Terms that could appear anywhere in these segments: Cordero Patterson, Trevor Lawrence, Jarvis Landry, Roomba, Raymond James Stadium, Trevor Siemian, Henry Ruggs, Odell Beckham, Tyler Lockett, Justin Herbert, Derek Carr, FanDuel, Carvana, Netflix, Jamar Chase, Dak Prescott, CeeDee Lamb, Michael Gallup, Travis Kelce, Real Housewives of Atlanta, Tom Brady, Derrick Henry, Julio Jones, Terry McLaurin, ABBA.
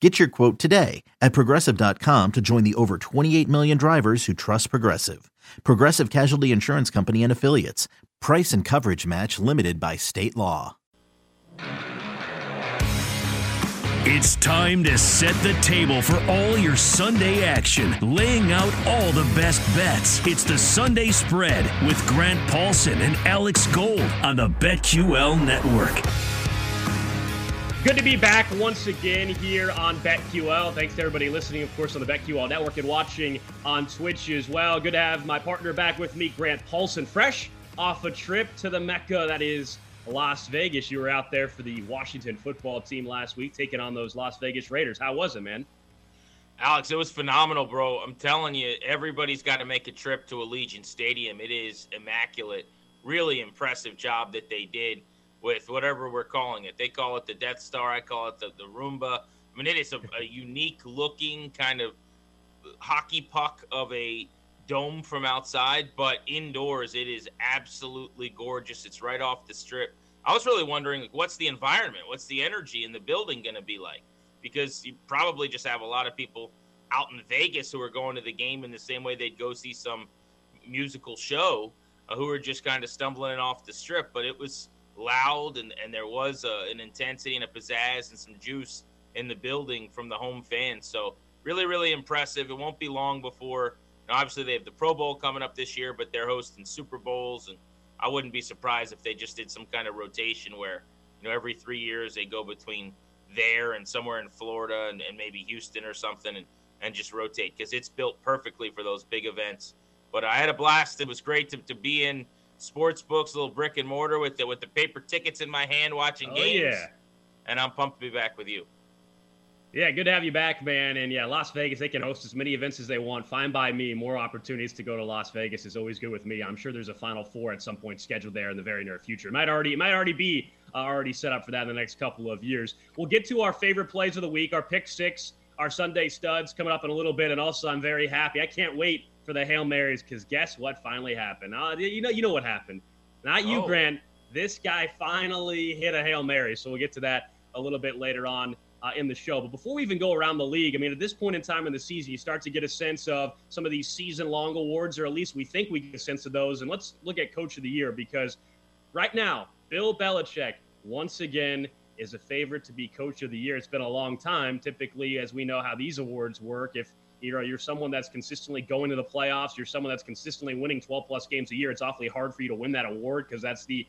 Get your quote today at Progressive.com to join the over 28 million drivers who trust Progressive. Progressive Casualty Insurance Company and Affiliates. Price and coverage match limited by state law. It's time to set the table for all your Sunday action, laying out all the best bets. It's the Sunday Spread with Grant Paulson and Alex Gold on the BetQL Network. Good to be back once again here on BetQL. Thanks to everybody listening, of course, on the BetQL Network and watching on Twitch as well. Good to have my partner back with me, Grant Paulson, fresh off a trip to the Mecca, that is Las Vegas. You were out there for the Washington football team last week, taking on those Las Vegas Raiders. How was it, man? Alex, it was phenomenal, bro. I'm telling you, everybody's got to make a trip to Allegiant Stadium. It is immaculate. Really impressive job that they did with whatever we're calling it. They call it the Death Star. I call it the Roomba. I mean, it is a unique-looking kind of hockey puck of a dome from outside, but indoors it is absolutely gorgeous. It's right off the strip. I was really wondering, like, what's the environment? What's the energy in the building going to be like? Because you probably just have a lot of people out in Vegas who are going to the game in the same way they'd go see some musical show, who are just kind of stumbling off the strip. But it was loud, and there was an intensity and a pizzazz and some juice in the building from the home fans. So really, really impressive. It won't be long before, you know, obviously they have the Pro Bowl coming up this year, but they're hosting Super Bowls, and I wouldn't be surprised if they just did some kind of rotation where, you know, every 3 years they go between there and somewhere in Florida and maybe Houston or something and just rotate, because it's built perfectly for those big events. But I had a blast. It was great to be in sports books, a little brick and mortar with the paper tickets in my hand, watching games. Yeah. And I'm pumped to be back with you. Yeah, good to have you back, man. And yeah, Las Vegas, they can host as many events as they want. Fine by me. More opportunities to go to Las Vegas is always good with me. I'm sure there's a Final Four at some point scheduled there in the very near future. It might already be already set up for that in the next couple of years. We'll get to our favorite plays of the week, our pick six, our Sunday studs coming up in a little bit. And also, I'm very happy. I can't wait for the Hail Marys, because guess what finally happened? You know what happened. Not you, Grant. This guy finally hit a Hail Mary, so we'll get to that a little bit later on in the show. But before we even go around the league, I mean, at this point in time in the season, you start to get a sense of some of these season-long awards, or at least we think we get a sense of those. And let's look at Coach of the Year, because right now, Bill Belichick, once again, is a favorite to be Coach of the Year. It's been a long time. Typically, as we know how these awards work, if you're someone that's consistently going to the playoffs, you're someone that's consistently winning 12-plus games a year, it's awfully hard for you to win that award, because that's the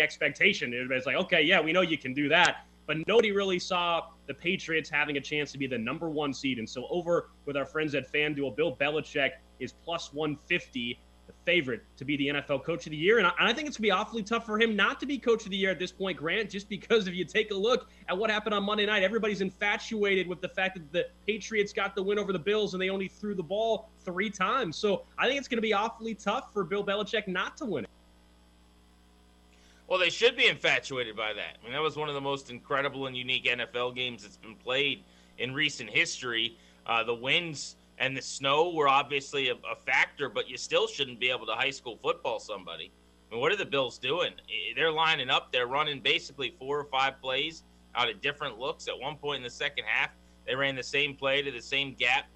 expectation. Everybody's like, okay, yeah, we know you can do that. But nobody really saw the Patriots having a chance to be the number one seed. And so over with our friends at FanDuel, Bill Belichick is plus 150, the favorite to be the NFL Coach of the Year. And I think it's going to be awfully tough for him not to be Coach of the Year at this point, Grant, just because if you take a look at what happened on Monday night, everybody's infatuated with the fact that the Patriots got the win over the Bills and they only threw the ball 3 times. So I think it's going to be awfully tough for Bill Belichick not to win it. Well, they should be infatuated by that. I mean, that was one of the most incredible and unique NFL games that's been played in recent history. The wins and the snow were obviously a factor, but you still shouldn't be able to high school football somebody. I mean, what are the Bills doing? They're lining up. They're running basically 4 or 5 plays out of different looks. At one point in the second half, they ran the same play to the same gap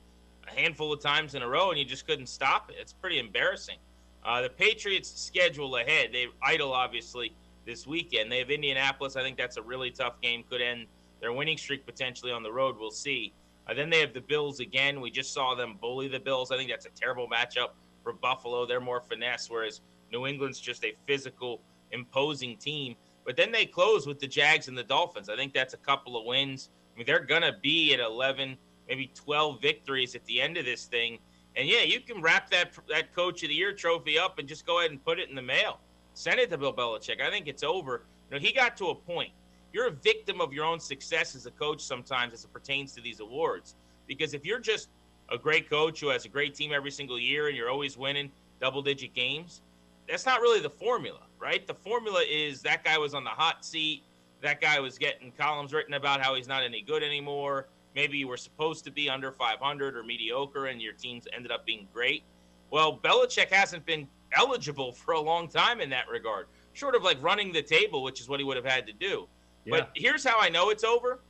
a handful of times in a row, and you just couldn't stop it. It's pretty embarrassing. The Patriots' schedule ahead, they idle, obviously, this weekend. They have Indianapolis. I think that's a really tough game. Could end their winning streak potentially on the road. We'll see. Then they have the Bills again. We just saw them bully the Bills. I think that's a terrible matchup for Buffalo. They're more finesse, whereas New England's just a physical, imposing team. But then they close with the Jags and the Dolphins. I think that's a couple of wins. I mean, they're going to be at 11, maybe 12 victories at the end of this thing. And, yeah, you can wrap that Coach of the Year trophy up and just go ahead and put it in the mail. Send it to Bill Belichick. I think it's over. You know, he got to a point. You're a victim of your own success as a coach sometimes as it pertains to these awards. Because if you're just a great coach who has a great team every single year and you're always winning double-digit games, that's not really the formula, right? The formula is that guy was on the hot seat. That guy was getting columns written about how he's not any good anymore. Maybe you were supposed to be under 500 or mediocre, and your teams ended up being great. Well, Belichick hasn't been eligible for a long time in that regard, short of like running the table, which is what he would have had to do. Yeah. But here's how I know it's over.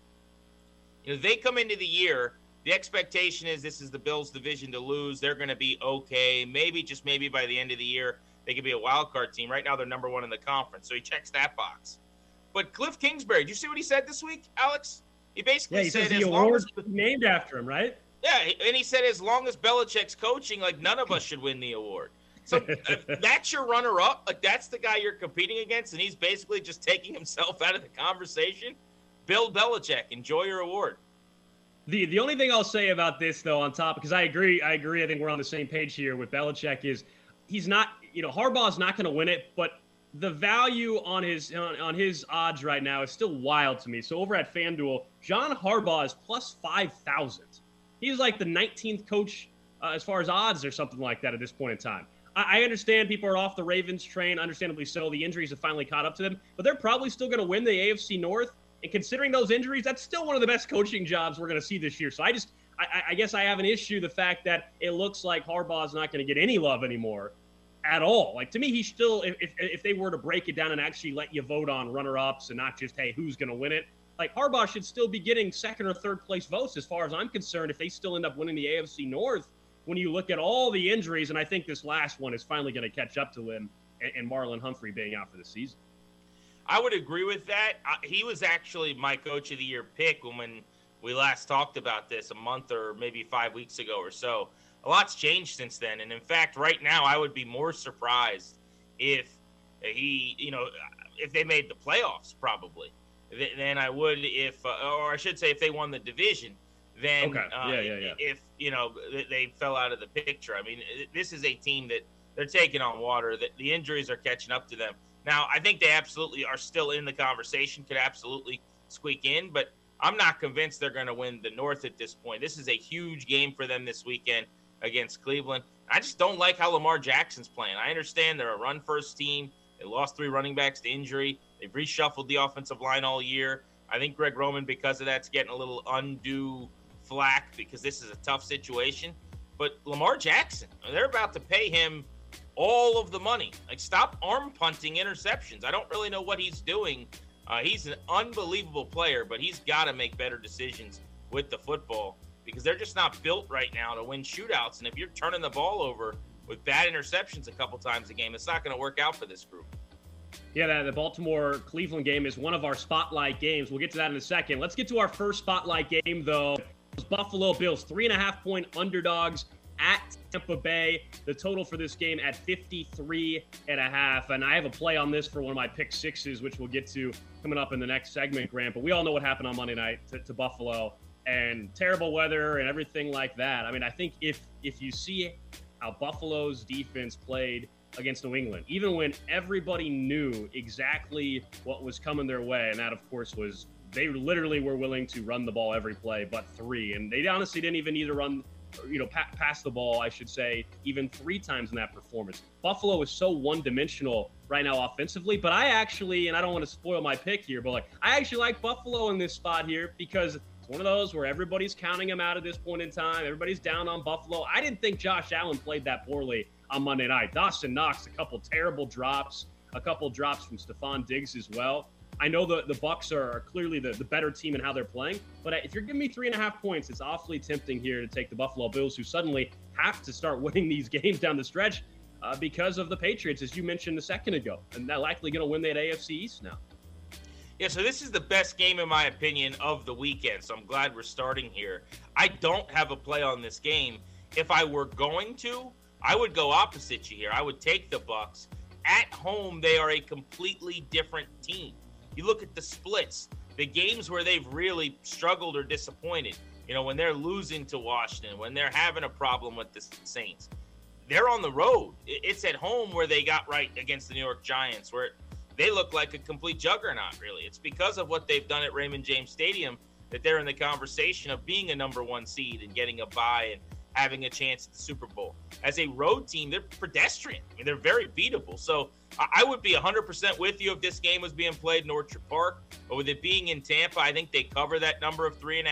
You know, they come into the year, the expectation is this is the Bills' division to lose. They're going to be okay. Maybe, just maybe, by the end of the year, they could be a wild card team. Right now, they're number one in the conference, so he checks that box. But Cliff Kingsbury, did you see what he said this week, Alex? He basically said the award's named after him, right? Yeah, and he said as long as Belichick's coaching, like, none of us should win the award. So that's your runner-up. Like, that's the guy you're competing against, and he's basically just taking himself out of the conversation. Bill Belichick, enjoy your award. The only thing I'll say about this, though, on top, because I agree. I think we're on the same page here with Belichick, is he's not, you know, Harbaugh's not going to win it, but the value on his odds right now is still wild to me. So over at FanDuel, John Harbaugh is plus 5,000. He's like the 19th coach as far as odds or something like that at this point in time. I understand people are off the Ravens train, understandably so. The injuries have finally caught up to them, but they're probably still going to win the AFC North. And considering those injuries, that's still one of the best coaching jobs we're going to see this year. So I guess I have an issue the fact that it looks like Harbaugh's not going to get any love anymore at all. Like, to me, he's still, if they were to break it down and actually let you vote on runner-ups and not just, hey, who's going to win it, like, Harbaugh should still be getting second or third place votes as far as I'm concerned if they still end up winning the AFC North when you look at all the injuries. And I think this last one is finally going to catch up to him, and Marlon Humphrey being out for the season. I would agree with that. He was actually my coach of the year pick when we last talked about this a month or maybe 5 weeks ago or so. A lot's changed since then. And in fact, right now, I would be more surprised if he, you know, if they made the playoffs probably than I would if, or I should say, if they won the division, then okay. If, you know, they fell out of the picture. I mean, this is a team that they're taking on water, that the injuries are catching up to them. Now, I think they absolutely are still in the conversation, could absolutely squeak in, but I'm not convinced they're going to win the North at this point. This is a huge game for them this weekend against Cleveland. I just don't like how Lamar Jackson's playing. I understand they're a run-first team. They lost three running backs to injury. They've reshuffled the offensive line all year. I think Greg Roman, because of that, is getting a little undue flack because this is a tough situation. But Lamar Jackson, they're about to pay him all of the money. Like, stop arm punting interceptions. I don't really know what he's doing. He's an unbelievable player, but he's got to make better decisions with the football, because they're just not built right now to win shootouts. And if you're turning the ball over with bad interceptions a couple times a game, it's not going to work out for this group. Yeah, the Baltimore-Cleveland game is one of our spotlight games. We'll get to that in a second. Let's get to our first spotlight game, though. Buffalo Bills, 3.5-point underdogs at Tampa Bay. The total for this game at 53.5. And I have a play on this for one of my pick sixes, which we'll get to coming up in the next segment, Grant. But we all know what happened on Monday night to Buffalo, and terrible weather and everything like that. I mean, I think if you see how Buffalo's defense played against New England, even when everybody knew exactly what was coming their way, and that, of course, was they literally were willing to run the ball every play but three. And they honestly didn't even need to run, you know, pass the ball, I should say, even three times in that performance. Buffalo is so one-dimensional right now offensively, but I actually, and I don't want to spoil my pick here, but like, I actually like Buffalo in this spot here, because one of those where everybody's counting him out at this point in time. Everybody's down on Buffalo. I didn't think Josh Allen played that poorly on Monday night. Dawson Knox, a couple terrible drops, a couple drops from Stephon Diggs as well. I know the Bucs are clearly the better team in how they're playing, but if you're giving me 3.5 points, it's awfully tempting here to take the Buffalo Bills, who suddenly have to start winning these games down the stretch because of the Patriots, as you mentioned a second ago, and they're likely going to win that AFC East now. Yeah, so this is the best game, in my opinion, of the weekend, so I'm glad we're starting here. I don't have a play on this game. If I were going to, I would go opposite you here. I would take the Bucs. At home, they are a completely different team. You look at the splits, the games where they've really struggled or disappointed, you know, when they're losing to Washington, when they're having a problem with the Saints, they're on the road. It's at home where they got right against the New York Giants, where they look like a complete juggernaut, really. It's because of what they've done at Raymond James Stadium that they're in the conversation of being a number one seed and getting a bye and having a chance at the Super Bowl. As a road team, they're pedestrian. I mean, they're very beatable. So I would be 100% with you if this game was being played in Orchard Park. But with it being in Tampa, I think they cover that number of 3.5.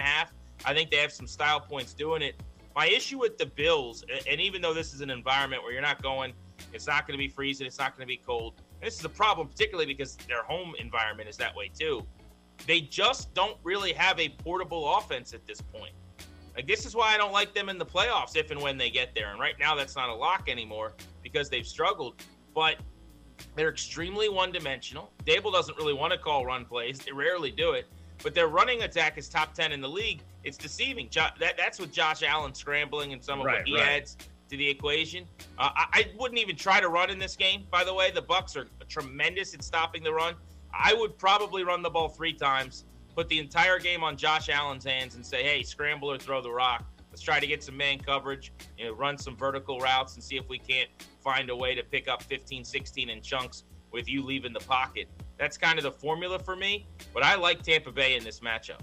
I think they have some style points doing it. My issue with the Bills, and even though this is an environment where you're not going, it's not going to be freezing, it's not going to be cold. And this is a problem, particularly because their home environment is that way too. They just don't really have a portable offense at this point. Like, this is why I don't like them in the playoffs if and when they get there. And right now that's not a lock anymore because they've struggled, but they're extremely one-dimensional. Dable doesn't really want to call run plays. They rarely do it, but their running attack is top 10 in the league. It's deceiving. That's with Josh Allen scrambling and some of what he adds to the equation. I wouldn't even try to run in this game, by the way. The Bucs are tremendous at stopping the run. I would probably run the ball 3 times, put the entire game on Josh Allen's hands and say, hey, scramble or throw the rock. Let's try to get some man coverage, you know, run some vertical routes and see if we can't find a way to pick up 15, 16 in chunks with you leaving the pocket. That's kind of the formula for me, but I like Tampa Bay in this matchup.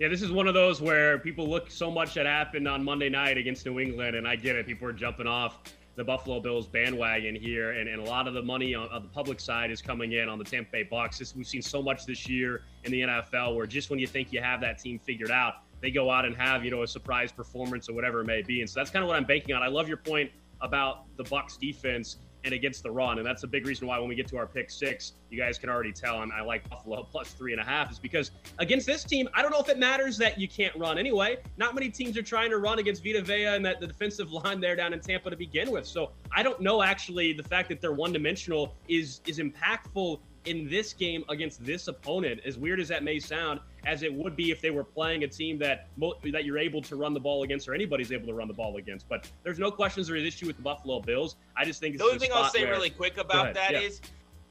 Yeah, this is one of those where people look so much that happened on Monday night against New England, and I get it. People are jumping off the Buffalo Bills bandwagon here, and a lot of the money on the public side is coming in on the Tampa Bay Bucs. We've seen so much this year in the NFL where just when you think you have that team figured out, they go out and have, you know, a surprise performance or whatever it may be. And so that's kind of what I'm banking on. I love your point about the Bucs defense and against the run, and that's a big reason why when we get to our pick 6, you guys can already tell, and I like Buffalo plus 3.5 is because against this team, I don't know if it matters that you can't run anyway. Not many teams are trying to run against Vita Vea and that the defensive line there down in Tampa to begin with. So I don't know, actually, the fact that they're one-dimensional is impactful in this game against this opponent, as weird as that may sound, as it would be if they were playing a team that you're able to run the ball against or anybody's able to run the ball against. But there's no questions or an issue with the Buffalo Bills. I just think it's the only thing I'll say really quick about that is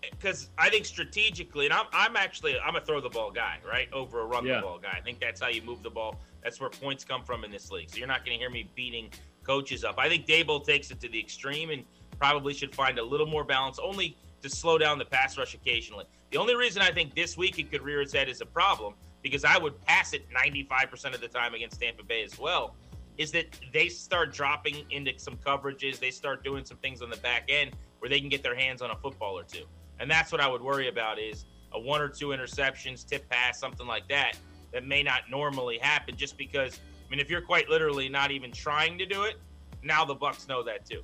because I think strategically, and I'm a throw the ball guy, right, over a run the ball guy. I think that's how you move the ball. That's where points come from in this league. So you're not going to hear me beating coaches up. I think Dable takes it to the extreme and probably should find a little more balance only to slow down the pass rush occasionally. The only reason I think this week it could rear its head as a problem, because I would pass it 95% of the time against Tampa Bay as well, is that they start dropping into some coverages. They start doing some things on the back end where they can get their hands on a football or two. And that's what I would worry about is a 1 or 2 interceptions, tip pass, something like that, that may not normally happen just because, I mean, if you're quite literally not even trying to do it, now the Bucs know that too.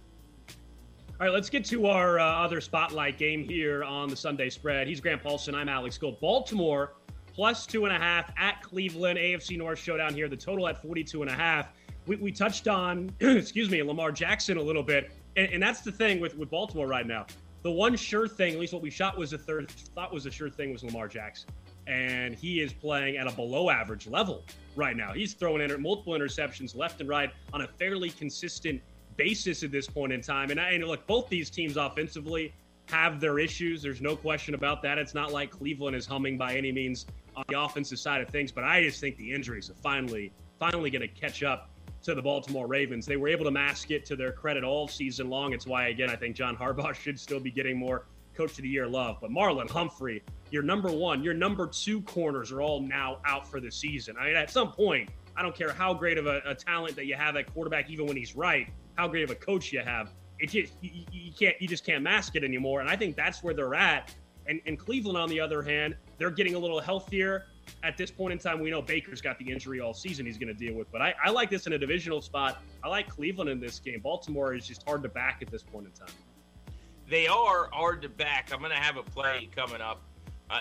All right, let's get to our other spotlight game here on the Sunday spread. He's Grant Paulson. I'm Alex Gold. Baltimore plus 2.5 at Cleveland. AFC North showdown here. The total at 42.5. We touched on, Lamar Jackson a little bit. And that's the thing with Baltimore right now. The one sure thing, at least what we thought was a sure thing, was Lamar Jackson. And he is playing at a below average level right now. He's throwing in multiple interceptions left and right on a fairly consistent basis at this point in time. And look, both these teams offensively have their issues. There's no question about that. It's not like Cleveland is humming by any means on the offensive side of things, but I just think the injuries are finally going to catch up to the Baltimore Ravens. They were able to mask it to their credit all season long. It's why, again, I think John Harbaugh should still be getting more Coach of the Year love. But Marlon Humphrey, your number one, your number two corners are all now out for the season. I mean, at some point, I don't care how great of a talent that you have at quarterback, even when he's right, how great of a coach you have, you just can't mask it anymore. And I think that's where they're at. And Cleveland, on the other hand, they're getting a little healthier at this point in time. We know Baker's got the injury all season he's going to deal with, but I like this in a divisional spot. I like Cleveland in this game. Baltimore is just hard to back at this point in time. They are hard to back. I'm going to have a play coming up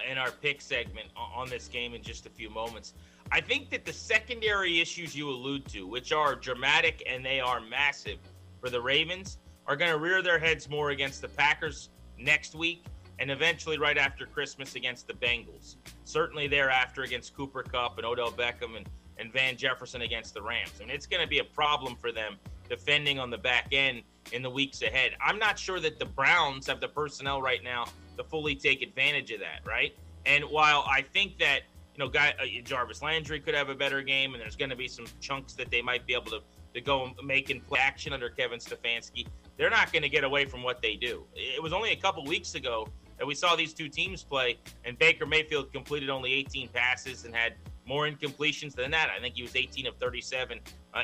in our pick segment on this game in just a few moments. I think that the secondary issues you allude to, which are dramatic and they are massive for the Ravens, are going to rear their heads more against the Packers next week and eventually right after Christmas against the Bengals. Certainly thereafter against Cooper Kupp and Odell Beckham and Van Jefferson against the Rams. I mean, it's going to be a problem for them defending on the back end in the weeks ahead. I'm not sure that the Browns have the personnel right now to fully take advantage of that, right? And while I think that Jarvis Landry could have a better game, and there's going to be some chunks that they might be able to go and make and play action under Kevin Stefanski. They're not going to get away from what they do. It was only a couple weeks ago that we saw these two teams play, and Baker Mayfield completed only 18 passes and had more incompletions than that. I think he was 18 of 37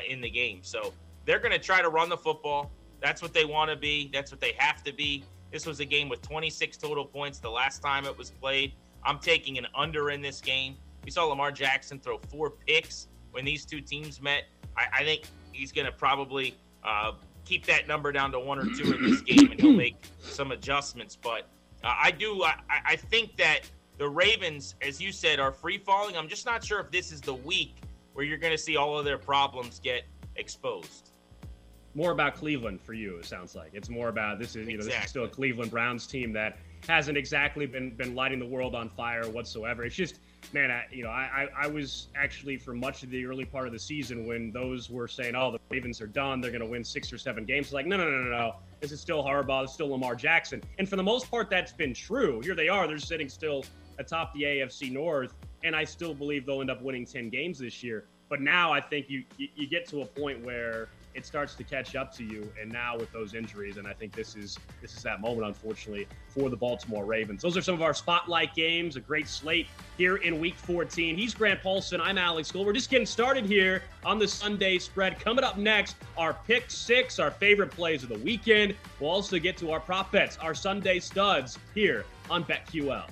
in the game. So They're going to try to run the football. That's what they want to be. That's what they have to be. This was a game with 26 total points the last time it was played. I'm taking an under in this game. We saw Lamar Jackson throw 4 picks when these two teams met. I think he's going to probably keep that number down to 1 or 2 in this game, and he'll make some adjustments. But I think that the Ravens, as you said, are free-falling. I'm just not sure if this is the week where you're going to see all of their problems get exposed. More about Cleveland for you, it sounds like. It's more about this is, you know, exactly. This is still a Cleveland Browns team that hasn't exactly been lighting the world on fire whatsoever. It's just, man, I was actually for much of the early part of the season when those were saying, oh, the Ravens are done, they're going to win 6 or 7 games. Like, no. This is still Harbaugh, it's still Lamar Jackson. And for the most part, that's been true. Here they are, they're sitting still atop the AFC North, and I still believe they'll end up winning 10 games this year. But now I think you get to a point where it starts to catch up to you, and now with those injuries, and I think this is that moment, unfortunately, for the Baltimore Ravens. Those are some of our spotlight games, a great slate here in Week 14. He's Grant Paulson, I'm Alex Gold. We're just getting started here on the Sunday spread. Coming up next, our Pick 6, our favorite plays of the weekend. We'll also get to our prop bets, our Sunday studs here on BetQL.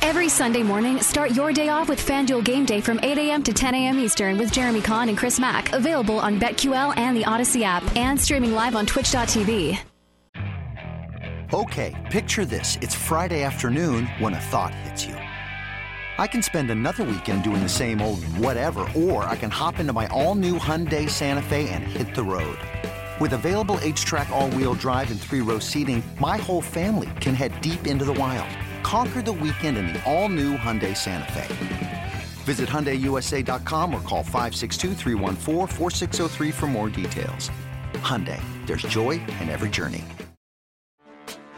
Every Sunday morning, start your day off with FanDuel Game Day from 8 a.m. to 10 a.m. Eastern with Jeremy Kahn and Chris Mack. Available on BetQL and the Odyssey app and streaming live on Twitch.tv. Okay, picture this. It's Friday afternoon when a thought hits you. I can spend another weekend doing the same old whatever, or I can hop into my all-new Hyundai Santa Fe and hit the road. With available H-Track all-wheel drive and 3-row seating, my whole family can head deep into the wild. Conquer the weekend in the all-new Hyundai Santa Fe. Visit HyundaiUSA.com or call 562-314-4603 for more details. Hyundai, there's joy in every journey.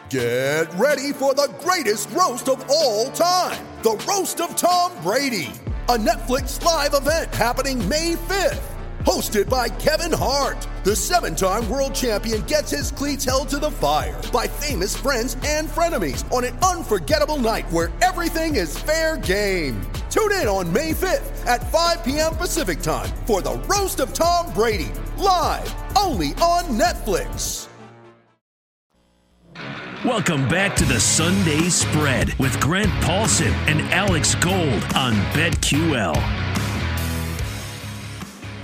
Get ready for the greatest roast of all time. The Roast of Tom Brady. A Netflix live event happening May 5th. Hosted by Kevin Hart, the 7-time world champion gets his cleats held to the fire by famous friends and frenemies on an unforgettable night where everything is fair game. Tune in on May 5th at 5 p.m. Pacific time for The Roast of Tom Brady, live only on Netflix. Welcome back to the Sunday Spread with Grant Paulson and Alex Gold on BetQL.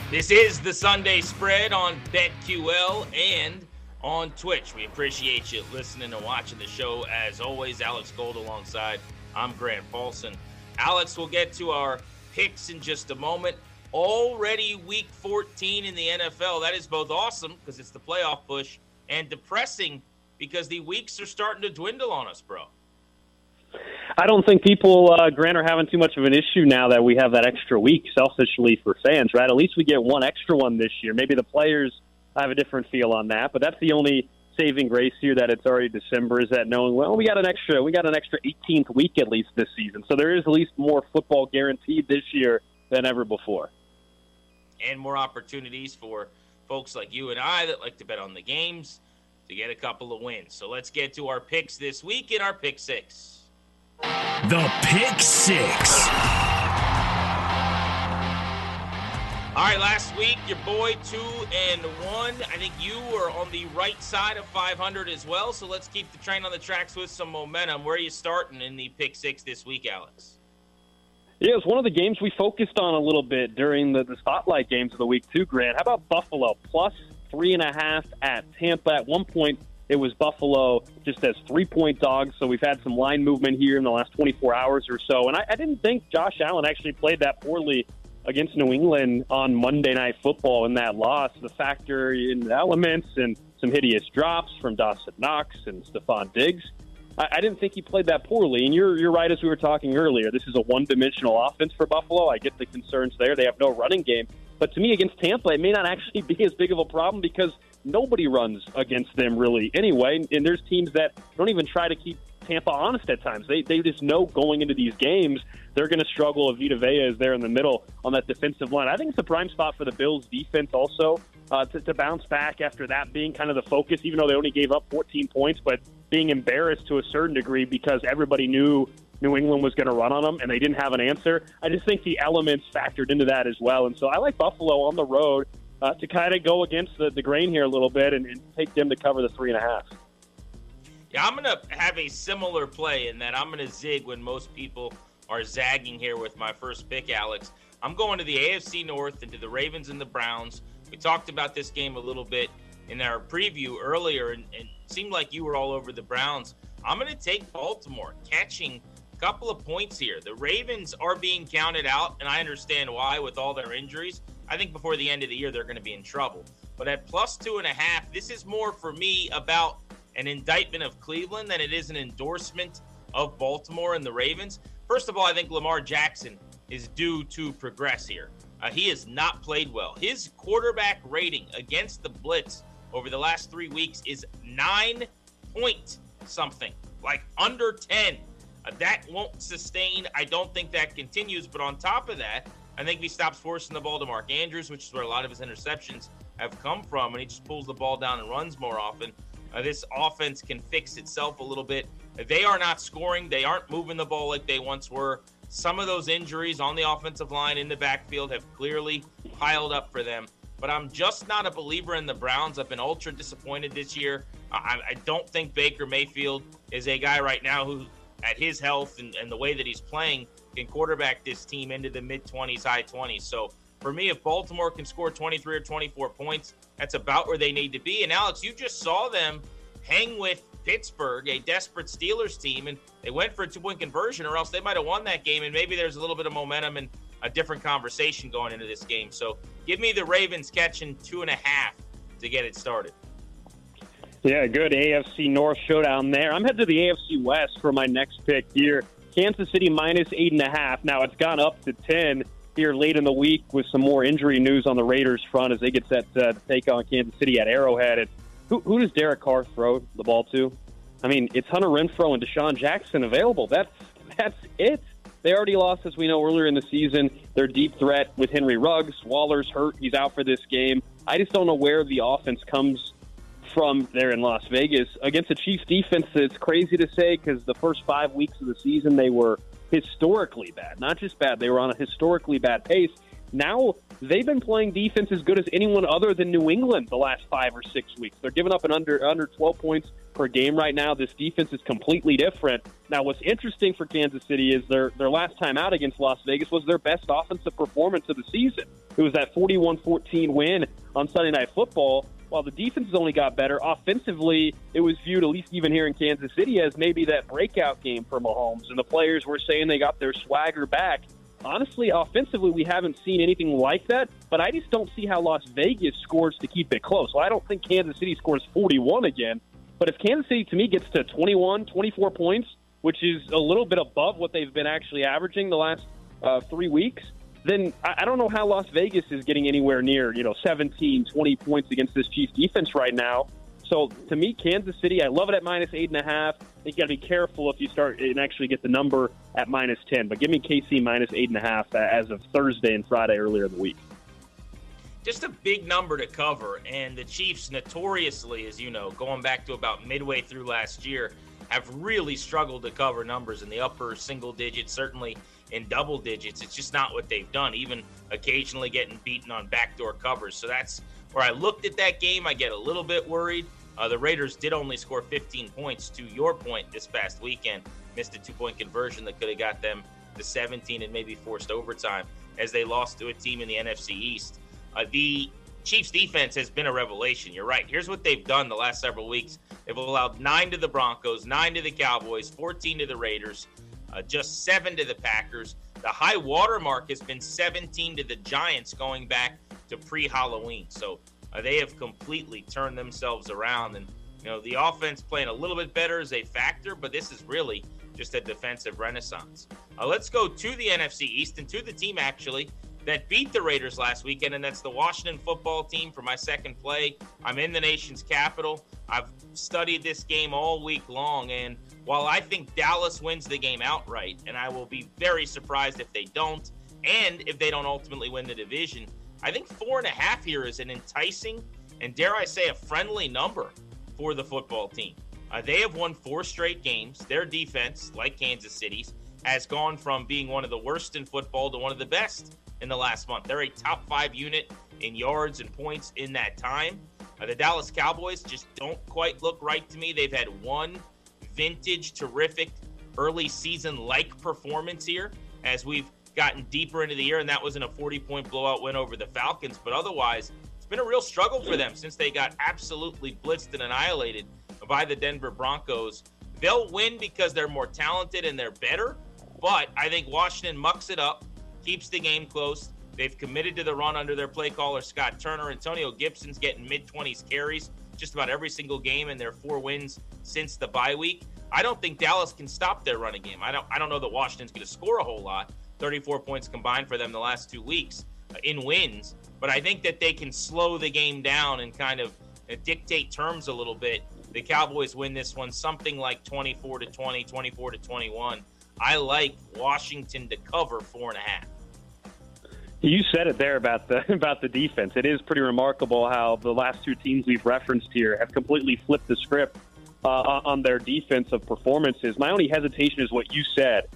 This is the Sunday Spread on BetQL and on Twitch. We appreciate you listening and watching the show. As always, Alex Gold alongside. I'm Grant Paulson. Alex, we'll get to our picks in just a moment. Already Week 14 in the NFL. That is both awesome because it's the playoff push and depressing because the weeks are starting to dwindle on us, bro. I don't think people, Grant, are having too much of an issue now that we have that extra week, selfishly for fans, right? At least we get one extra one this year. Maybe the players have a different feel on that, but that's the only saving grace here that it's already December, is that knowing, well, we got an extra 18th week at least this season. So there is at least more football guaranteed this year than ever before. And more opportunities for folks like you and I that like to bet on the games to get a couple of wins. So let's get to our picks this week in our Pick 6. The Pick 6. All right, last week, your boy 2-1. I think you were on the right side of 500 as well, so let's keep the train on the tracks with some momentum. Where are you starting in the Pick 6 this week, Alex? Yeah, it was one of the games we focused on a little bit during the spotlight games of the week, too, Grant. How about Buffalo? Plus 3.5 at Tampa. At one point, it was Buffalo just as 3-point dogs, so we've had some line movement here in the last 24 hours or so. And I didn't think Josh Allen actually played that poorly against New England on Monday Night Football in that loss. The factor in the elements and some hideous drops from Dawson Knox and Stephon Diggs. I didn't think he played that poorly. And you're right, as we were talking earlier, this is a one-dimensional offense for Buffalo. I get the concerns there. They have no running game. But to me, against Tampa, it may not actually be as big of a problem because nobody runs against them really anyway, and there's teams that don't even try to keep Tampa honest at times. They just know going into these games they're going to struggle if Vita Vea is there in the middle on that defensive line. I think it's a prime spot for the Bills' defense also to bounce back after that being kind of the focus, even though they only gave up 14 points, but being embarrassed to a certain degree because everybody knew New England was going to run on them, and they didn't have an answer. I just think the elements factored into that as well. And so I like Buffalo on the road to kind of go against the grain here a little bit and take them to cover the 3.5. Yeah, I'm going to have a similar play in that I'm going to zig when most people are zagging here with my first pick, Alex. I'm going to the AFC North and to the Ravens and the Browns. We talked about this game a little bit in our preview earlier, and it seemed like you were all over the Browns. I'm going to take Baltimore, catching a couple of points here. The Ravens are being counted out, and I understand why with all their injuries. I think before the end of the year, they're going to be in trouble. But at +2.5, this is more for me about an indictment of Cleveland than it is an endorsement of Baltimore and the Ravens. First of all, I think Lamar Jackson is due to progress here. He has not played well. His quarterback rating against the blitz over the last 3 weeks is 9 point something, like under 10. That won't sustain. I don't think that continues. But on top of that, I think he stops forcing the ball to Mark Andrews, which is where a lot of his interceptions have come from, and he just pulls the ball down and runs more often. This offense can fix itself a little bit. They are not scoring. They aren't moving the ball like they once were. Some of those injuries on the offensive line in the backfield have clearly piled up for them. But I'm just not a believer in the Browns. I've been ultra disappointed this year. I don't think Baker Mayfield is a guy right now who, at his health and the way that he's playing, can quarterback this team into the mid-20s, high 20s. So for me, if Baltimore can score 23 or 24 points, that's about where they need to be. And, Alex, you just saw them hang with Pittsburgh, a desperate Steelers team, and they went for a two-point conversion, or else they might have won that game, and maybe there's a little bit of momentum and a different conversation going into this game. So give me the Ravens catching 2.5 to get it started. Yeah, good AFC North showdown there. I'm headed to the AFC West for my next pick here. Kansas City minus 8.5. Now it's gone up to 10 here late in the week with some more injury news on the Raiders front as they get set to take on Kansas City at Arrowhead. And who does Derek Carr throw the ball to? I mean, it's Hunter Renfrow and Deshaun Jackson available. That's it. They already lost, as we know, earlier in the season, their deep threat with Henry Ruggs. Waller's hurt. He's out for this game. I just don't know where the offense comes from there in Las Vegas against a Chiefs defense that's crazy to say because the first 5 weeks of the season they were historically bad. Not just bad, they were on a historically bad pace. Now they've been playing defense as good as anyone other than New England the last 5 or 6 weeks. They're giving up an under 12 points per game right now. This defense is completely different. Now what's interesting for Kansas City is their last time out against Las Vegas was their best offensive performance of the season. It was that 41-14 win on Sunday Night Football. While the defense has only got better, offensively, it was viewed, at least even here in Kansas City, as maybe that breakout game for Mahomes. And the players were saying they got their swagger back. Honestly, offensively, we haven't seen anything like that. But I just don't see how Las Vegas scores to keep it close. Well, I don't think Kansas City scores 41 again. But if Kansas City, to me, gets to 21, 24 points, which is a little bit above what they've been actually averaging the last 3 weeks, then I don't know how Las Vegas is getting anywhere near, 17, 20 points against this Chiefs defense right now. So, to me, Kansas City, I love it at minus 8.5. I think you got to be careful if you start and actually get the number at minus 10. But give me KC minus 8.5 as of Thursday and Friday earlier in the week. Just a big number to cover. And the Chiefs notoriously, as you know, going back to about midway through last year, have really struggled to cover numbers in the upper single digits, certainly in double digits. It's just not what they've done, even occasionally getting beaten on backdoor covers. So that's where I looked at that game. I get a little bit worried. The Raiders did only score 15 points, to your point, this past weekend. Missed a two-point conversion that could have got them to 17 and maybe forced overtime as they lost to a team in the NFC East. The Chiefs defense has been a revelation. You're right. Here's what they've done the last several weeks. They've allowed 9 to the Broncos, 9 to the Cowboys, 14 to the Raiders, just 7 to the Packers. The high watermark has been 17 to the Giants going back to pre-Halloween. So they have completely turned themselves around. And, the offense playing a little bit better is a factor, but this is really just a defensive renaissance. Let's go to the NFC East and to the team, actually, that beat the Raiders last weekend, and that's the Washington football team for my second play. I'm in the nation's capital. I've studied this game all week long, and while I think Dallas wins the game outright, and I will be very surprised if they don't, and if they don't ultimately win the division, I think 4.5 here is an enticing and, dare I say, a friendly number for the football team. They have won 4 straight games. Their defense, like Kansas City's, has gone from being one of the worst in football to one of the best in the last month. They're a top five unit in yards and points in that time. The Dallas Cowboys just don't quite look right to me. They've had one vintage, terrific early season-like performance here as we've gotten deeper into the year, and that was in a 40-point blowout win over the Falcons. But otherwise, it's been a real struggle for them since they got absolutely blitzed and annihilated by the Denver Broncos. They'll win because they're more talented and they're better, but I think Washington mucks it up, keeps the game close. They've committed to the run under their play caller, Scott Turner. Antonio Gibson's getting mid-20s carries just about every single game in their four wins since the bye week. I don't think Dallas can stop their running game. I don't know that Washington's going to score a whole lot, 34 points combined for them the last 2 weeks in wins, but I think that they can slow the game down and kind of dictate terms a little bit. The Cowboys win this one something like 24-20, 24-21. I like Washington to cover 4.5. You said it there about the defense. It is pretty remarkable how the last two teams we've referenced here have completely flipped the script on their defensive performances. My only hesitation is what you said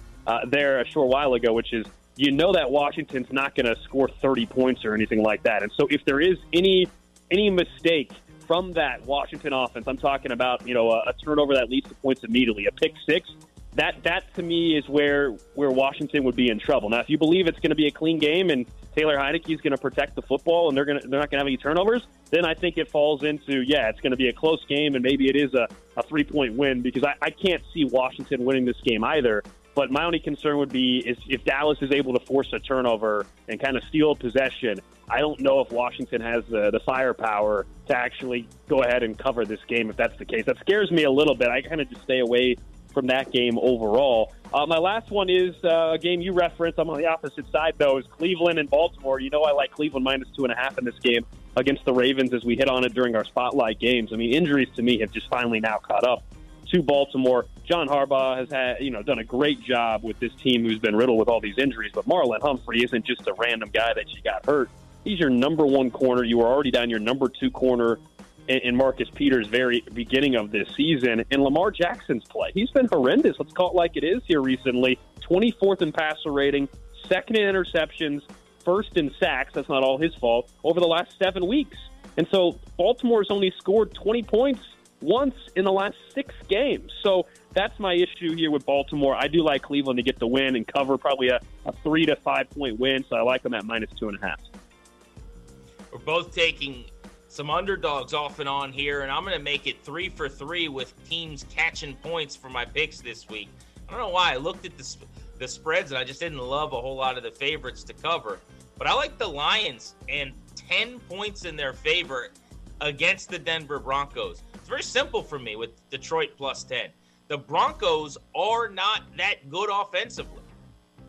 there a short while ago, which is that Washington's not going to score 30 points or anything like that. And so if there is any mistake from that Washington offense, I'm talking about a turnover that leads to points immediately, a pick six. That to me is where Washington would be in trouble. Now, if you believe it's going to be a clean game and Taylor Heineke's going to protect the football and they're not going to have any turnovers, then I think it falls into it's going to be a close game and maybe it is a 3-point win, because I can't see Washington winning this game either. But my only concern would be is if Dallas is able to force a turnover and kind of steal possession. I don't know if Washington has the firepower to actually go ahead and cover this game if that's the case. That scares me a little bit. I kind of just stay away from that game overall. My last one is a game you referenced. I'm on the opposite side, though, is Cleveland and Baltimore. I like Cleveland minus 2.5 in this game against the Ravens, as we hit on it during our spotlight games. I mean, injuries to me have just finally now caught up to Baltimore. John Harbaugh has done a great job with this team who's been riddled with all these injuries, but Marlon Humphrey isn't just a random guy that you got hurt. He's your number one corner. You were already down your number two corner in Marcus Peters very beginning of this season. And Lamar Jackson's play, he's been horrendous. Let's call it like it is here recently. 24th in passer rating, second in interceptions, first in sacks. That's not all his fault over the last 7 weeks. And so Baltimore's only scored 20 points once in the last 6 games. So that's my issue here with Baltimore. I do like Cleveland to get the win and cover, probably a 3 to 5 point win. So I like them at minus 2.5. We're both taking some underdogs off and on here, and I'm going to make it 3 for 3 with teams catching points for my picks this week. I don't know why. I looked at the spreads, and I just didn't love a whole lot of the favorites to cover. But I like the Lions and 10 points in their favor against the Denver Broncos. It's very simple for me with Detroit plus 10. The Broncos are not that good offensively.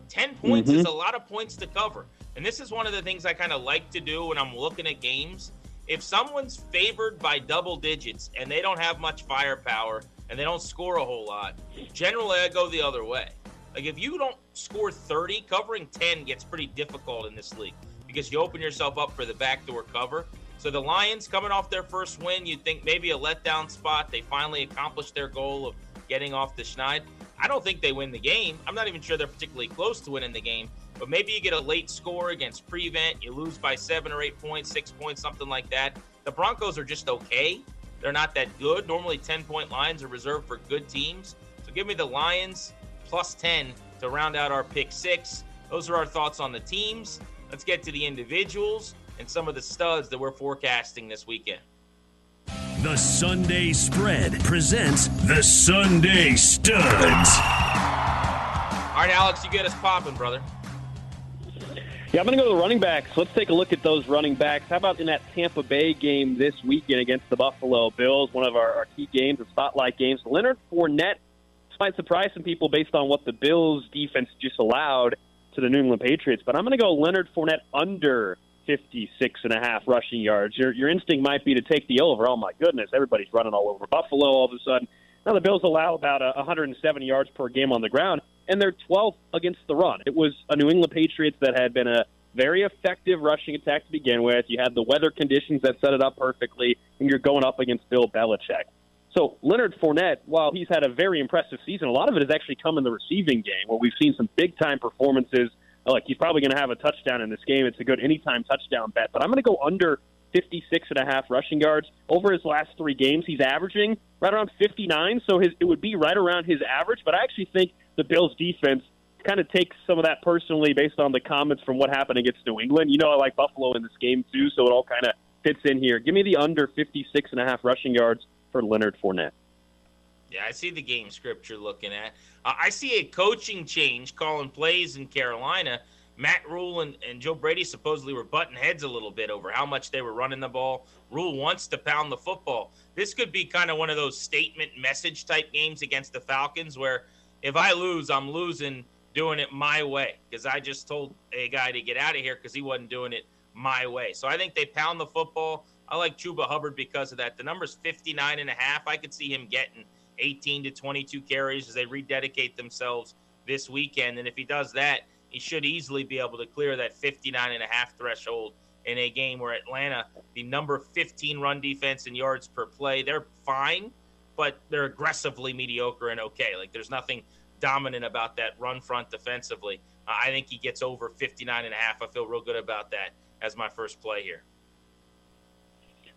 10 points is a lot of points to cover. And this is one of the things I kind of like to do when I'm looking at games. If someone's favored by double digits and they don't have much firepower and they don't score a whole lot, generally I go the other way. Like if you don't score 30, covering 10 gets pretty difficult in this league because you open yourself up for the backdoor cover. So the Lions coming off their first win, you'd think maybe a letdown spot. They finally accomplished their goal of getting off the schneid. I don't think they win the game. I'm not even sure they're particularly close to winning the game. But maybe you get a late score against Prevent. You lose by 7 or 8 points, 6 points, something like that. The Broncos are just okay. They're not that good. Normally 10-point lines are reserved for good teams. So give me the Lions plus 10 to round out our pick 6. Those are our thoughts on the teams. Let's get to the individuals and some of the studs that we're forecasting this weekend. The Sunday Spread presents the Sunday Studs. All right, Alex, you get us popping, brother. Yeah, I'm going to go to the running backs. Let's take a look at those running backs. How about in that Tampa Bay game this weekend against the Buffalo Bills, one of our key games, the spotlight games. Leonard Fournette might surprise some people based on what the Bills defense just allowed to the New England Patriots, but I'm going to go Leonard Fournette under 56.5 rushing yards. Your instinct might be to take the over. Oh, my goodness, everybody's running all over Buffalo all of a sudden. Now the Bills allow about 170 yards per game on the ground, and they're 12th against the run. It was a New England Patriots that had been a very effective rushing attack to begin with. You had the weather conditions that set it up perfectly, and you're going up against Bill Belichick. So Leonard Fournette, while he's had a very impressive season, a lot of it has actually come in the receiving game, where we've seen some big-time performances. Like, he's probably going to have a touchdown in this game. It's a good anytime touchdown bet. But I'm going to go under 56.5 rushing yards. Over his last three games, he's averaging right around 59, so it would be right around his average. But I actually think the Bills' defense kind of takes some of that personally based on the comments from what happened against New England. You know, I like Buffalo in this game, too, so it all kind of fits in here. Give me the under 56.5 rushing yards for Leonard Fournette. Yeah, I see the game script you're looking at. I see a coaching change calling plays in Carolina. Matt Rhule and Joe Brady supposedly were butting heads a little bit over how much they were running the ball. Rhule wants to pound the football. This could be kind of one of those statement message type games against the Falcons where if I lose, I'm losing doing it my way because I just told a guy to get out of here because he wasn't doing it my way. So I think they pound the football. I like Chuba Hubbard because of that. The number's 59.5. I could see him getting 18 to 22 carries as they rededicate themselves this weekend. And if he does that, he should easily be able to clear that 59.5 threshold in a game where Atlanta, the number 15 run defense and yards per play, they're fine, but they're aggressively mediocre and okay. Like, there's nothing dominant about that run front defensively. I think he gets over 59.5. I feel real good about that as my first play here.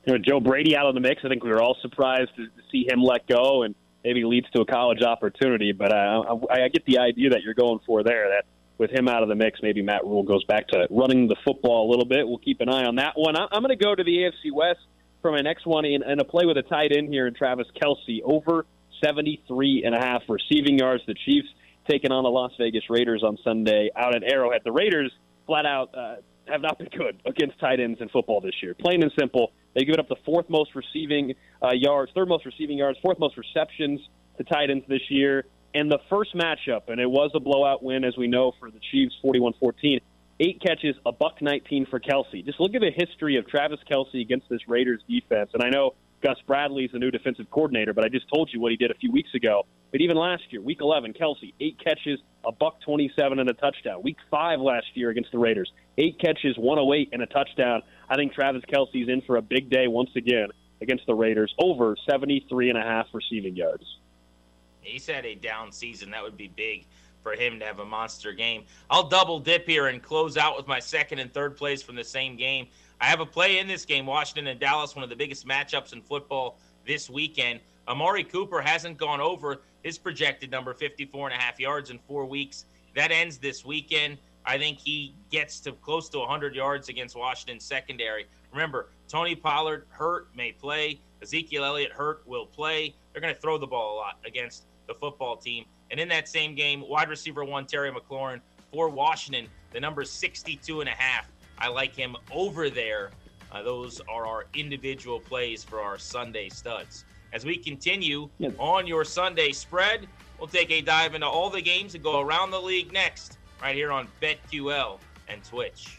You know, Joe Brady out of the mix. I think we were all surprised to see him let go, and maybe leads to a college opportunity. But I get the idea that you're going for there, that with him out of the mix, maybe Matt Rhule goes back to running the football a little bit. We'll keep an eye on that one. I'm going to go to the AFC West for my next one and a play with a tight end here in Travis Kelce. Over 73.5 receiving yards. The Chiefs taking on the Las Vegas Raiders on Sunday out at Arrowhead. The Raiders flat out have not been good against tight ends in football this year. Plain and simple. They give it up the third most receiving yards, fourth most receptions to tight ends this year. And the first matchup, and it was a blowout win, as we know, for the Chiefs, 41-14, 8 catches, $119 for Kelce. Just look at the history of Travis Kelce against this Raiders defense. And I know Gus Bradley's the new defensive coordinator, but I just told you what he did a few weeks ago. But even last year, Week 11, Kelce, 8 catches, $127 and a touchdown. Week 5 last year against the Raiders, 8 catches, 108 and a touchdown. I think Travis Kelce's in for a big day once again against the Raiders. Over 73.5 receiving yards. He's had a down season. That would be big for him to have a monster game. I'll double dip here and close out with my second and third plays from the same game. I have a play in this game, Washington and Dallas, one of the biggest matchups in football this weekend. Amari Cooper hasn't gone over his projected number, 54.5 yards in 4 weeks. That ends this weekend. I think he gets to close to 100 yards against Washington's secondary. Remember, Tony Pollard hurt, may play. Ezekiel Elliott hurt, will play. They're going to throw the ball a lot against the football team. And in that same game, wide receiver 1, Terry McLaurin for Washington, the number 62.5. I like him over there. Those are our individual plays for our Sunday studs. As we continue on your Sunday spread, we'll take a dive into all the games and go around the league next, right here on BetQL and Twitch.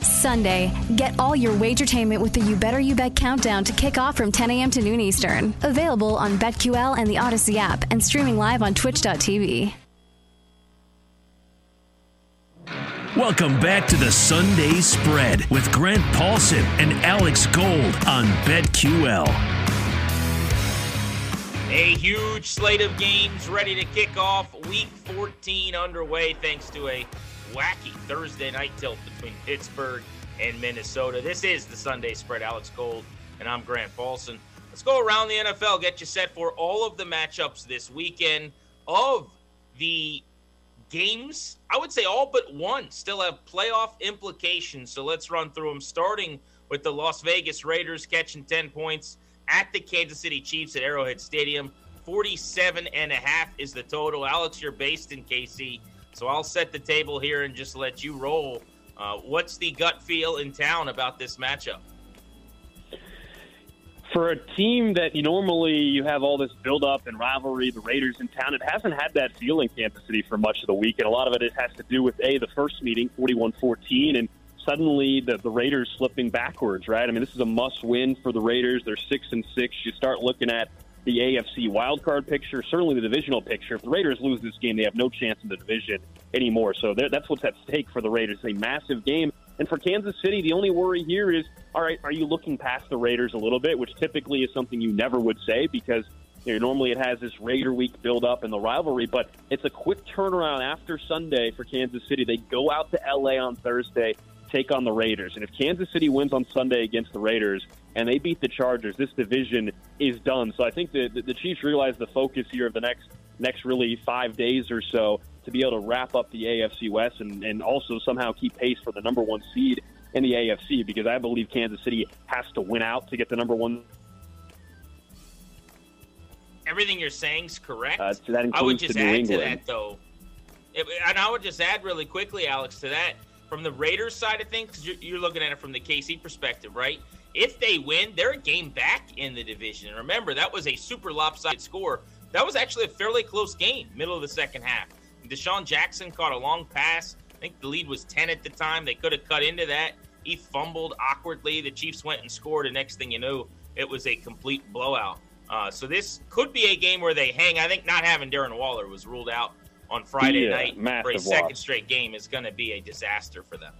Sunday, get all your wagertainment with the You Better You Bet countdown to kick off from 10 a.m. to noon Eastern. Available on BetQL and the Odyssey app and streaming live on twitch.tv. Welcome back to the Sunday Spread with Grant Paulson and Alex Gold on BetQL. A huge slate of games ready to kick off. Week 14 underway thanks to a wacky Thursday night tilt between Pittsburgh and Minnesota. This is the Sunday Spread. Alex Gold and I'm Grant Paulson. Let's go around the NFL, get you set for all of the matchups this weekend. Of the games, I would say all but one still have playoff implications, so let's run through them, starting with the Las Vegas Raiders catching 10 points at the Kansas City Chiefs at Arrowhead Stadium. 47.5 is the total. Alex, you're based in KC, so I'll set the table here and just let you roll. What's the gut feel in town about this matchup? For a team that normally you have all this build-up and rivalry, the Raiders in town, it hasn't had that feel in Kansas City for much of the week, and a lot of it has to do with, A, the first meeting, 41-14, and suddenly the Raiders slipping backwards, right? I mean, this is a must-win for the Raiders. They're 6-6. You start looking at the AFC wildcard picture, certainly the divisional picture. If the Raiders lose this game, they have no chance in the division anymore. So that's what's at stake for the Raiders. It's a massive game. And for Kansas City, the only worry here is, all right, are you looking past the Raiders a little bit, which typically is something you never would say because normally it has this Raider week buildup and the rivalry, but it's a quick turnaround after Sunday for Kansas City. They go out to L.A. on Thursday, take on the Raiders. And if Kansas City wins on Sunday against the Raiders and they beat the Chargers, this division is done. So I think the Chiefs realize the focus here of the next really 5 days or so to be able to wrap up the AFC West and also somehow keep pace for the number one seed in the AFC, because I believe Kansas City has to win out to get the number one. Everything you're saying is correct. So that includes I would just add to that, though. And I would just add really quickly, Alex, to that, from the Raiders side of things, because you're looking at it from the KC perspective, right? If they win, they're a game back in the division. And remember, that was a super lopsided score. That was actually a fairly close game, middle of the second half. Deshaun Jackson caught a long pass. I think the lead was 10 at the time. They could have cut into that. He fumbled awkwardly. The Chiefs went and scored, and next thing you knew, it was a complete blowout. So this could be a game where they hang. I think not having Darren Waller was ruled out on Friday night for a second straight game is going to be a disaster for them.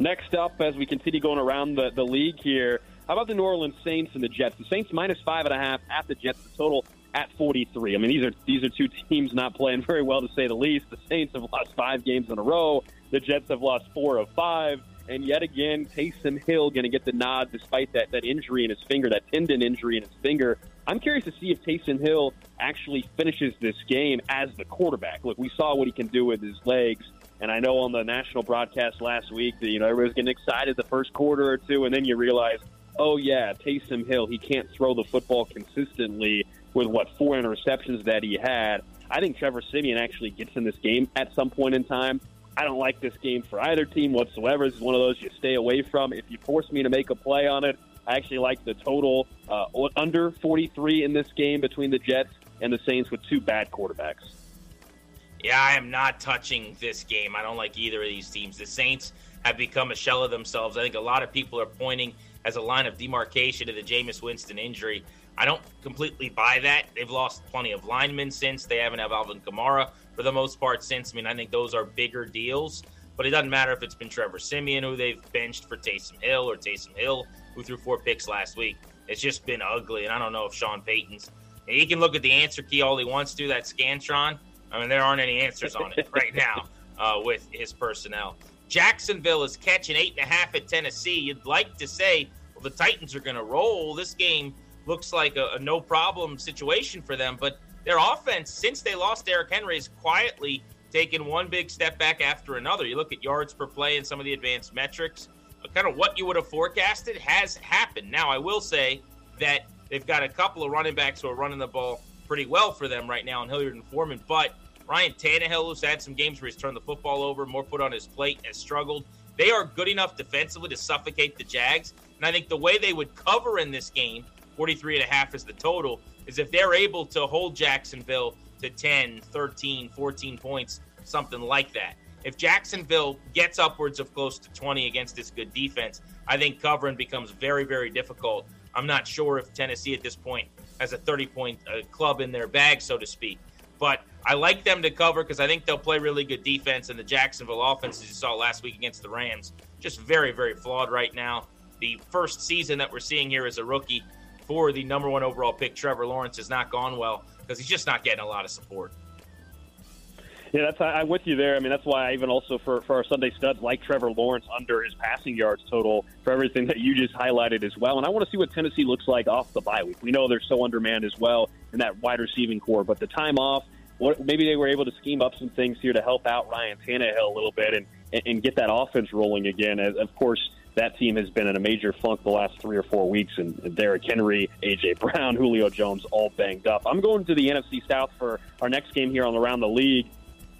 Next up, as we continue going around the league here, how about the New Orleans Saints and the Jets? The Saints minus 5.5 at the Jets, the total at 43. I mean, these are two teams not playing very well, to say the least. The Saints have lost 5 games in a row. The Jets have lost 4 of 5. And yet again, Taysom Hill going to get the nod despite that injury in his finger, that tendon injury in his finger. I'm curious to see if Taysom Hill actually finishes this game as the quarterback. Look, we saw what he can do with his legs. And I know on the national broadcast last week, everybody was getting excited the first quarter or two. And then you realize, oh, yeah, Taysom Hill, he can't throw the football consistently with, 4 interceptions that he had. I think Trevor Siemian actually gets in this game at some point in time. I don't like this game for either team whatsoever. This is one of those you stay away from. If you force me to make a play on it, I actually like the total under 43 in this game between the Jets and the Saints with 2 bad quarterbacks. Yeah, I am not touching this game. I don't like either of these teams. The Saints have become a shell of themselves. I think a lot of people are pointing as a line of demarcation to the Jameis Winston injury. I don't completely buy that. They've lost plenty of linemen since. They haven't had Alvin Kamara for the most part since. I mean, I think those are bigger deals, but it doesn't matter if it's been Trevor Siemian, who they've benched for Taysom Hill, or Taysom Hill, who threw 4 picks last week. It's just been ugly, and I don't know if Sean Payton's. He can look at the answer key all he wants to, that Scantron. I mean, there aren't any answers on it right now with his personnel. Jacksonville is catching 8.5 at Tennessee. You'd like to say, well, the Titans are going to roll. This game looks like a no-problem situation for them, but their offense, since they lost Derrick Henry, has quietly taken one big step back after another. You look at yards per play and some of the advanced metrics, kind of what you would have forecasted has happened. Now, I will say that they've got a couple of running backs who are running the ball pretty well for them right now in Hilliard and Foreman, but Ryan Tannehill, who's had some games where he's turned the football over, more put on his plate, has struggled. They are good enough defensively to suffocate the Jags, and I think the way they would cover in this game, 43.5 is the total, is if they're able to hold Jacksonville to 10, 13, 14 points, something like that. If Jacksonville gets upwards of close to 20 against this good defense, I think covering becomes very, very difficult. I'm not sure if Tennessee at this point has a 30-point club in their bag, so to speak. But I like them to cover because I think they'll play really good defense, and the Jacksonville offense, as you saw last week against the Rams, just very, very flawed right now. The first season that we're seeing here as a rookie for the number one overall pick, Trevor Lawrence, has not gone well because he's just not getting a lot of support. Yeah, I'm with you there. I mean, that's why I even also for our Sunday studs like Trevor Lawrence under his passing yards total for everything that you just highlighted as well. And I want to see what Tennessee looks like off the bye week. We know they're so undermanned as well in that wide receiving core. But the time off, maybe they were able to scheme up some things here to help out Ryan Tannehill a little bit and get that offense rolling again. As, of course, that team has been in a major funk the last 3 or 4 weeks. And Derrick Henry, A.J. Brown, Julio Jones all banged up. I'm going to the NFC South for our next game here on Around the League.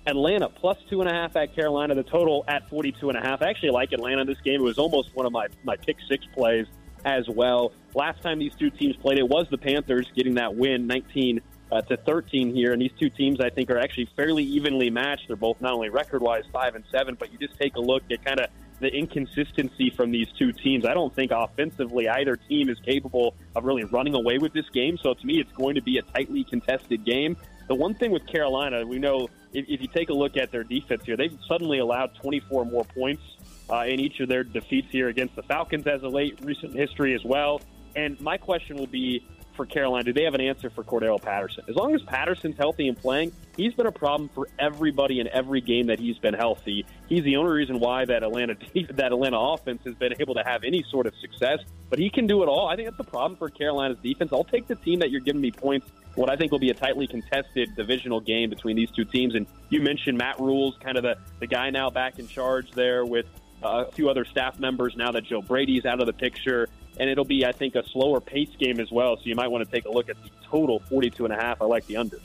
Atlanta plus 2.5 at Carolina, the total at 42.5. I actually like Atlanta in this game. It was almost one of my pick six plays as well. Last time these two teams played, it was the Panthers getting that win 19-13 here. And these two teams, I think, are actually fairly evenly matched. They're both not only record-wise 5-7, but you just take a look at kind of the inconsistency from these two teams. I don't think offensively either team is capable of really running away with this game. So to me, it's going to be a tightly contested game. The one thing with Carolina, we know if you take a look at their defense here, they've suddenly allowed 24 more points in each of their defeats here against the Falcons as of late, recent history as well. And my question will be for Carolina, do they have an answer for Cordero Patterson? As long as Patterson's healthy and playing, he's been a problem for everybody in every game that he's been healthy. He's the only reason why that Atlanta offense has been able to have any sort of success, but he can do it all. I think that's the problem for Carolina's defense. I'll take the team that you're giving me points. What I think will be a tightly contested divisional game between these two teams. And you mentioned Matt Rhule's kind of the guy now back in charge there with a few other staff members now that Joe Brady's out of the picture. And it'll be, I think, a slower pace game as well. So you might want to take a look at the total 42.5. I like the under.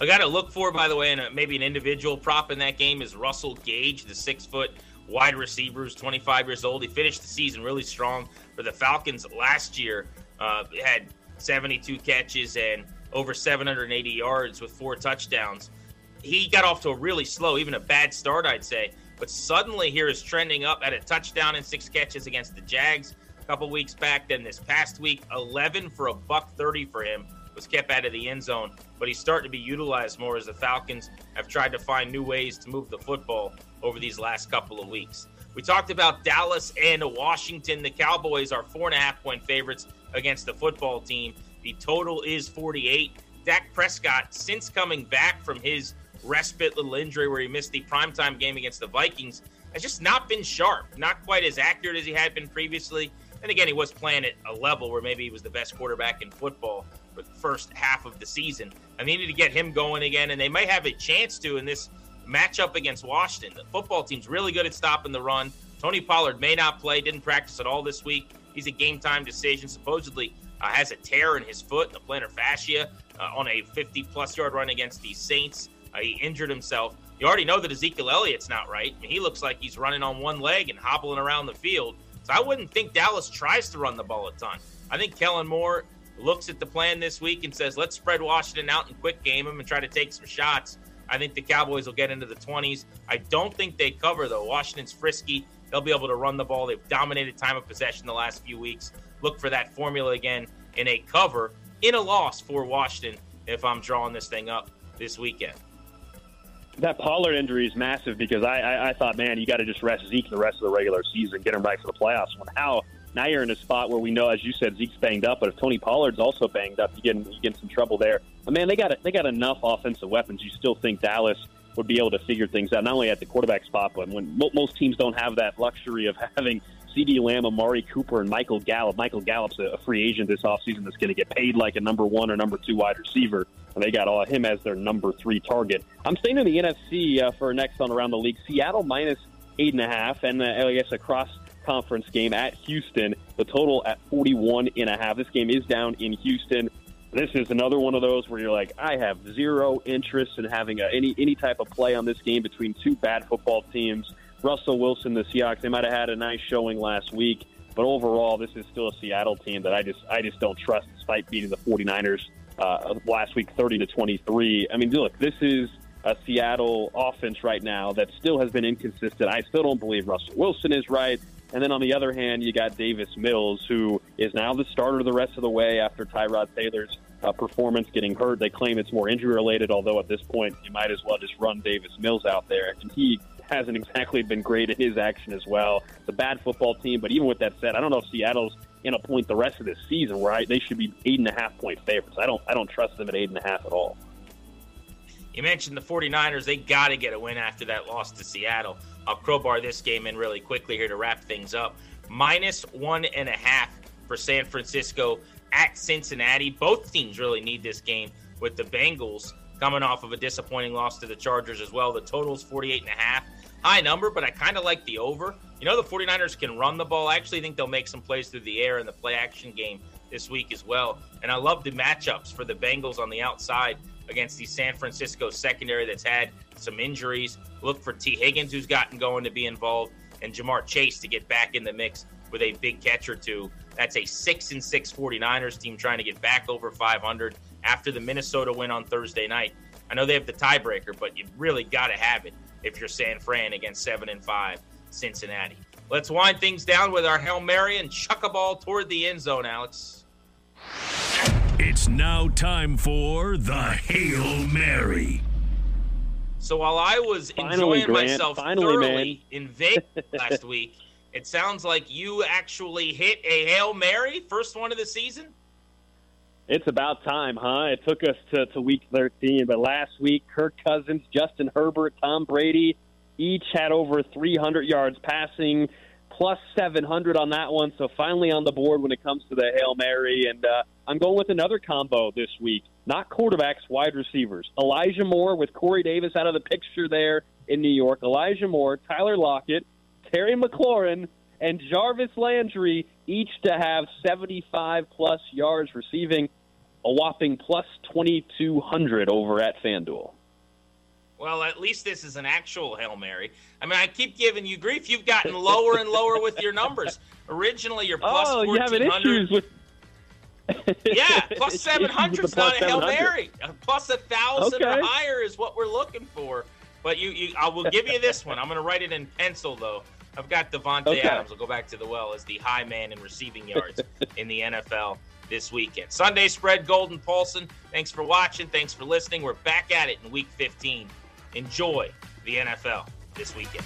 I got to look for, by the way, and maybe an individual prop in that game is Russell Gage, the 6-foot wide receiver who's 25 years old. He finished the season really strong for the Falcons last year. Had 72 catches and over 780 yards with 4 touchdowns. He got off to a really slow, even a bad start, I'd say. But suddenly here is trending up at a touchdown and 6 catches against the Jags a couple weeks back. Then this past week, 11 for a $130 for him, was kept out of the end zone. But he's starting to be utilized more as the Falcons have tried to find new ways to move the football over these last couple of weeks. We talked about Dallas and Washington. The Cowboys are 4.5-point favorites against the football team. The total is 48. Dak Prescott, since coming back from his respite little injury where he missed the primetime game against the Vikings, has just not been sharp, not quite as accurate as he had been previously. And again, he was playing at a level where maybe he was the best quarterback in football for the first half of the season. I needed to get him going again, and they might have a chance to in this matchup against Washington. The football team's really good at stopping the run. Tony Pollard may not play, didn't practice at all this week. He's a game-time decision. Supposedly has a tear in his foot, the plantar fascia, on a 50-plus yard run against the Saints. He injured himself. You already know that Ezekiel Elliott's not right. I mean, he looks like he's running on one leg and hobbling around the field. So I wouldn't think Dallas tries to run the ball a ton. I think Kellen Moore looks at the plan this week and says, let's spread Washington out and quick game him and try to take some shots. I think the Cowboys will get into the 20s. I don't think they cover, though. Washington's frisky. They'll be able to run the ball. They've dominated time of possession the last few weeks. Look for that formula again in a cover, in a loss for Washington, if I'm drawing this thing up this weekend. That Pollard injury is massive because I thought, man, you got to just rest Zeke the rest of the regular season, get him right for the playoffs. Now you're in a spot where we know, as you said, Zeke's banged up, but if Tony Pollard's also banged up, you get some trouble there. But, man, they got enough offensive weapons. You still think Dallas would be able to figure things out, not only at the quarterback spot, but when most teams don't have that luxury of having CeeDee Lamb, Amari Cooper, and Michael Gallup. Michael Gallup's a free agent this offseason that's going to get paid like a number 1 or number 2 wide receiver, and they got all him as their number 3 target. I'm staying in the NFC for next on Around the League. Seattle minus 8.5, and I guess a cross-conference game at Houston, the total at 41.5. This game is down in Houston. This is another one of those where you're like, I have zero interest in having any type of play on this game between two bad football teams. Russell Wilson, the Seahawks, they might have had a nice showing last week, but overall, this is still a Seattle team that I just don't trust, despite beating the 49ers last week 30-23. I mean, look, this is a Seattle offense right now that still has been inconsistent. I still don't believe Russell Wilson is right. And then on the other hand, you got Davis Mills, who is now the starter the rest of the way after Tyrod Taylor's performance getting hurt. They claim it's more injury-related, although at this point, you might as well just run Davis Mills out there. And he hasn't exactly been great in his action as well. It's a bad football team, but even with that said, I don't know if Seattle's in a point the rest of this season where they should be 8.5 point favorites. I don't trust them at 8.5 at all. You mentioned the 49ers. They got to get a win after that loss to Seattle. I'll crowbar this game in really quickly here to wrap things up. -1.5 for San Francisco at Cincinnati. Both teams really need this game, with the Bengals coming off of a disappointing loss to the Chargers as well. The total's 48.5. High number, but I kind of like the over. You know, the 49ers can run the ball. I actually think they'll make some plays through the air in the play-action game this week as well. And I love the matchups for the Bengals on the outside against the San Francisco secondary that's had some injuries. Look for T. Higgins, who's gotten going, to be involved, and Jamar Chase to get back in the mix with a big catch or two. That's a 6-6 49ers team trying to get back over 500 after the Minnesota win on Thursday night. I know they have the tiebreaker, but you've really got to have it if you're San Fran against 7-5 Cincinnati. Let's wind things down with our Hail Mary and chuck a ball toward the end zone, Alex. It's now time for the Hail Mary. So while I was enjoying myself thoroughly in Vegas last week, it sounds like you actually hit a Hail Mary, first one of the season? It's about time, huh? It took us to week 13, but last week, Kirk Cousins, Justin Herbert, Tom Brady, each had over 300 yards passing, plus 700 on that one, so finally on the board when it comes to the Hail Mary, and I'm going with another combo this week, not quarterbacks, wide receivers. Elijah Moore with Corey Davis out of the picture there in New York. Elijah Moore, Tyler Lockett, Terry McLaurin, and Jarvis Landry, each to have 75-plus yards receiving, a whopping plus 2,200 over at FanDuel. Well, at least this is an actual Hail Mary. I mean, I keep giving you grief. You've gotten lower and lower with your numbers. Originally, you're plus 1,400. Oh, you have issues with... Yeah, plus 700 is not a Hail Mary. Plus 1,000 or higher is what we're looking for. But I will give you this one. I'm going to write it in pencil, though. I've got Devontae Adams. I'll go back to the well as the high man in receiving yards in the NFL this weekend. Sunday Spread, Golden Paulson. Thanks for watching. Thanks for listening. We're back at it in Week 15. Enjoy the NFL this weekend.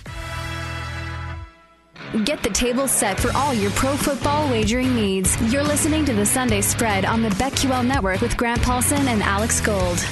Get the table set for all your pro football wagering needs. You're listening to the Sunday Spread on the BetQL Network with Grant Paulson and Alex Gold.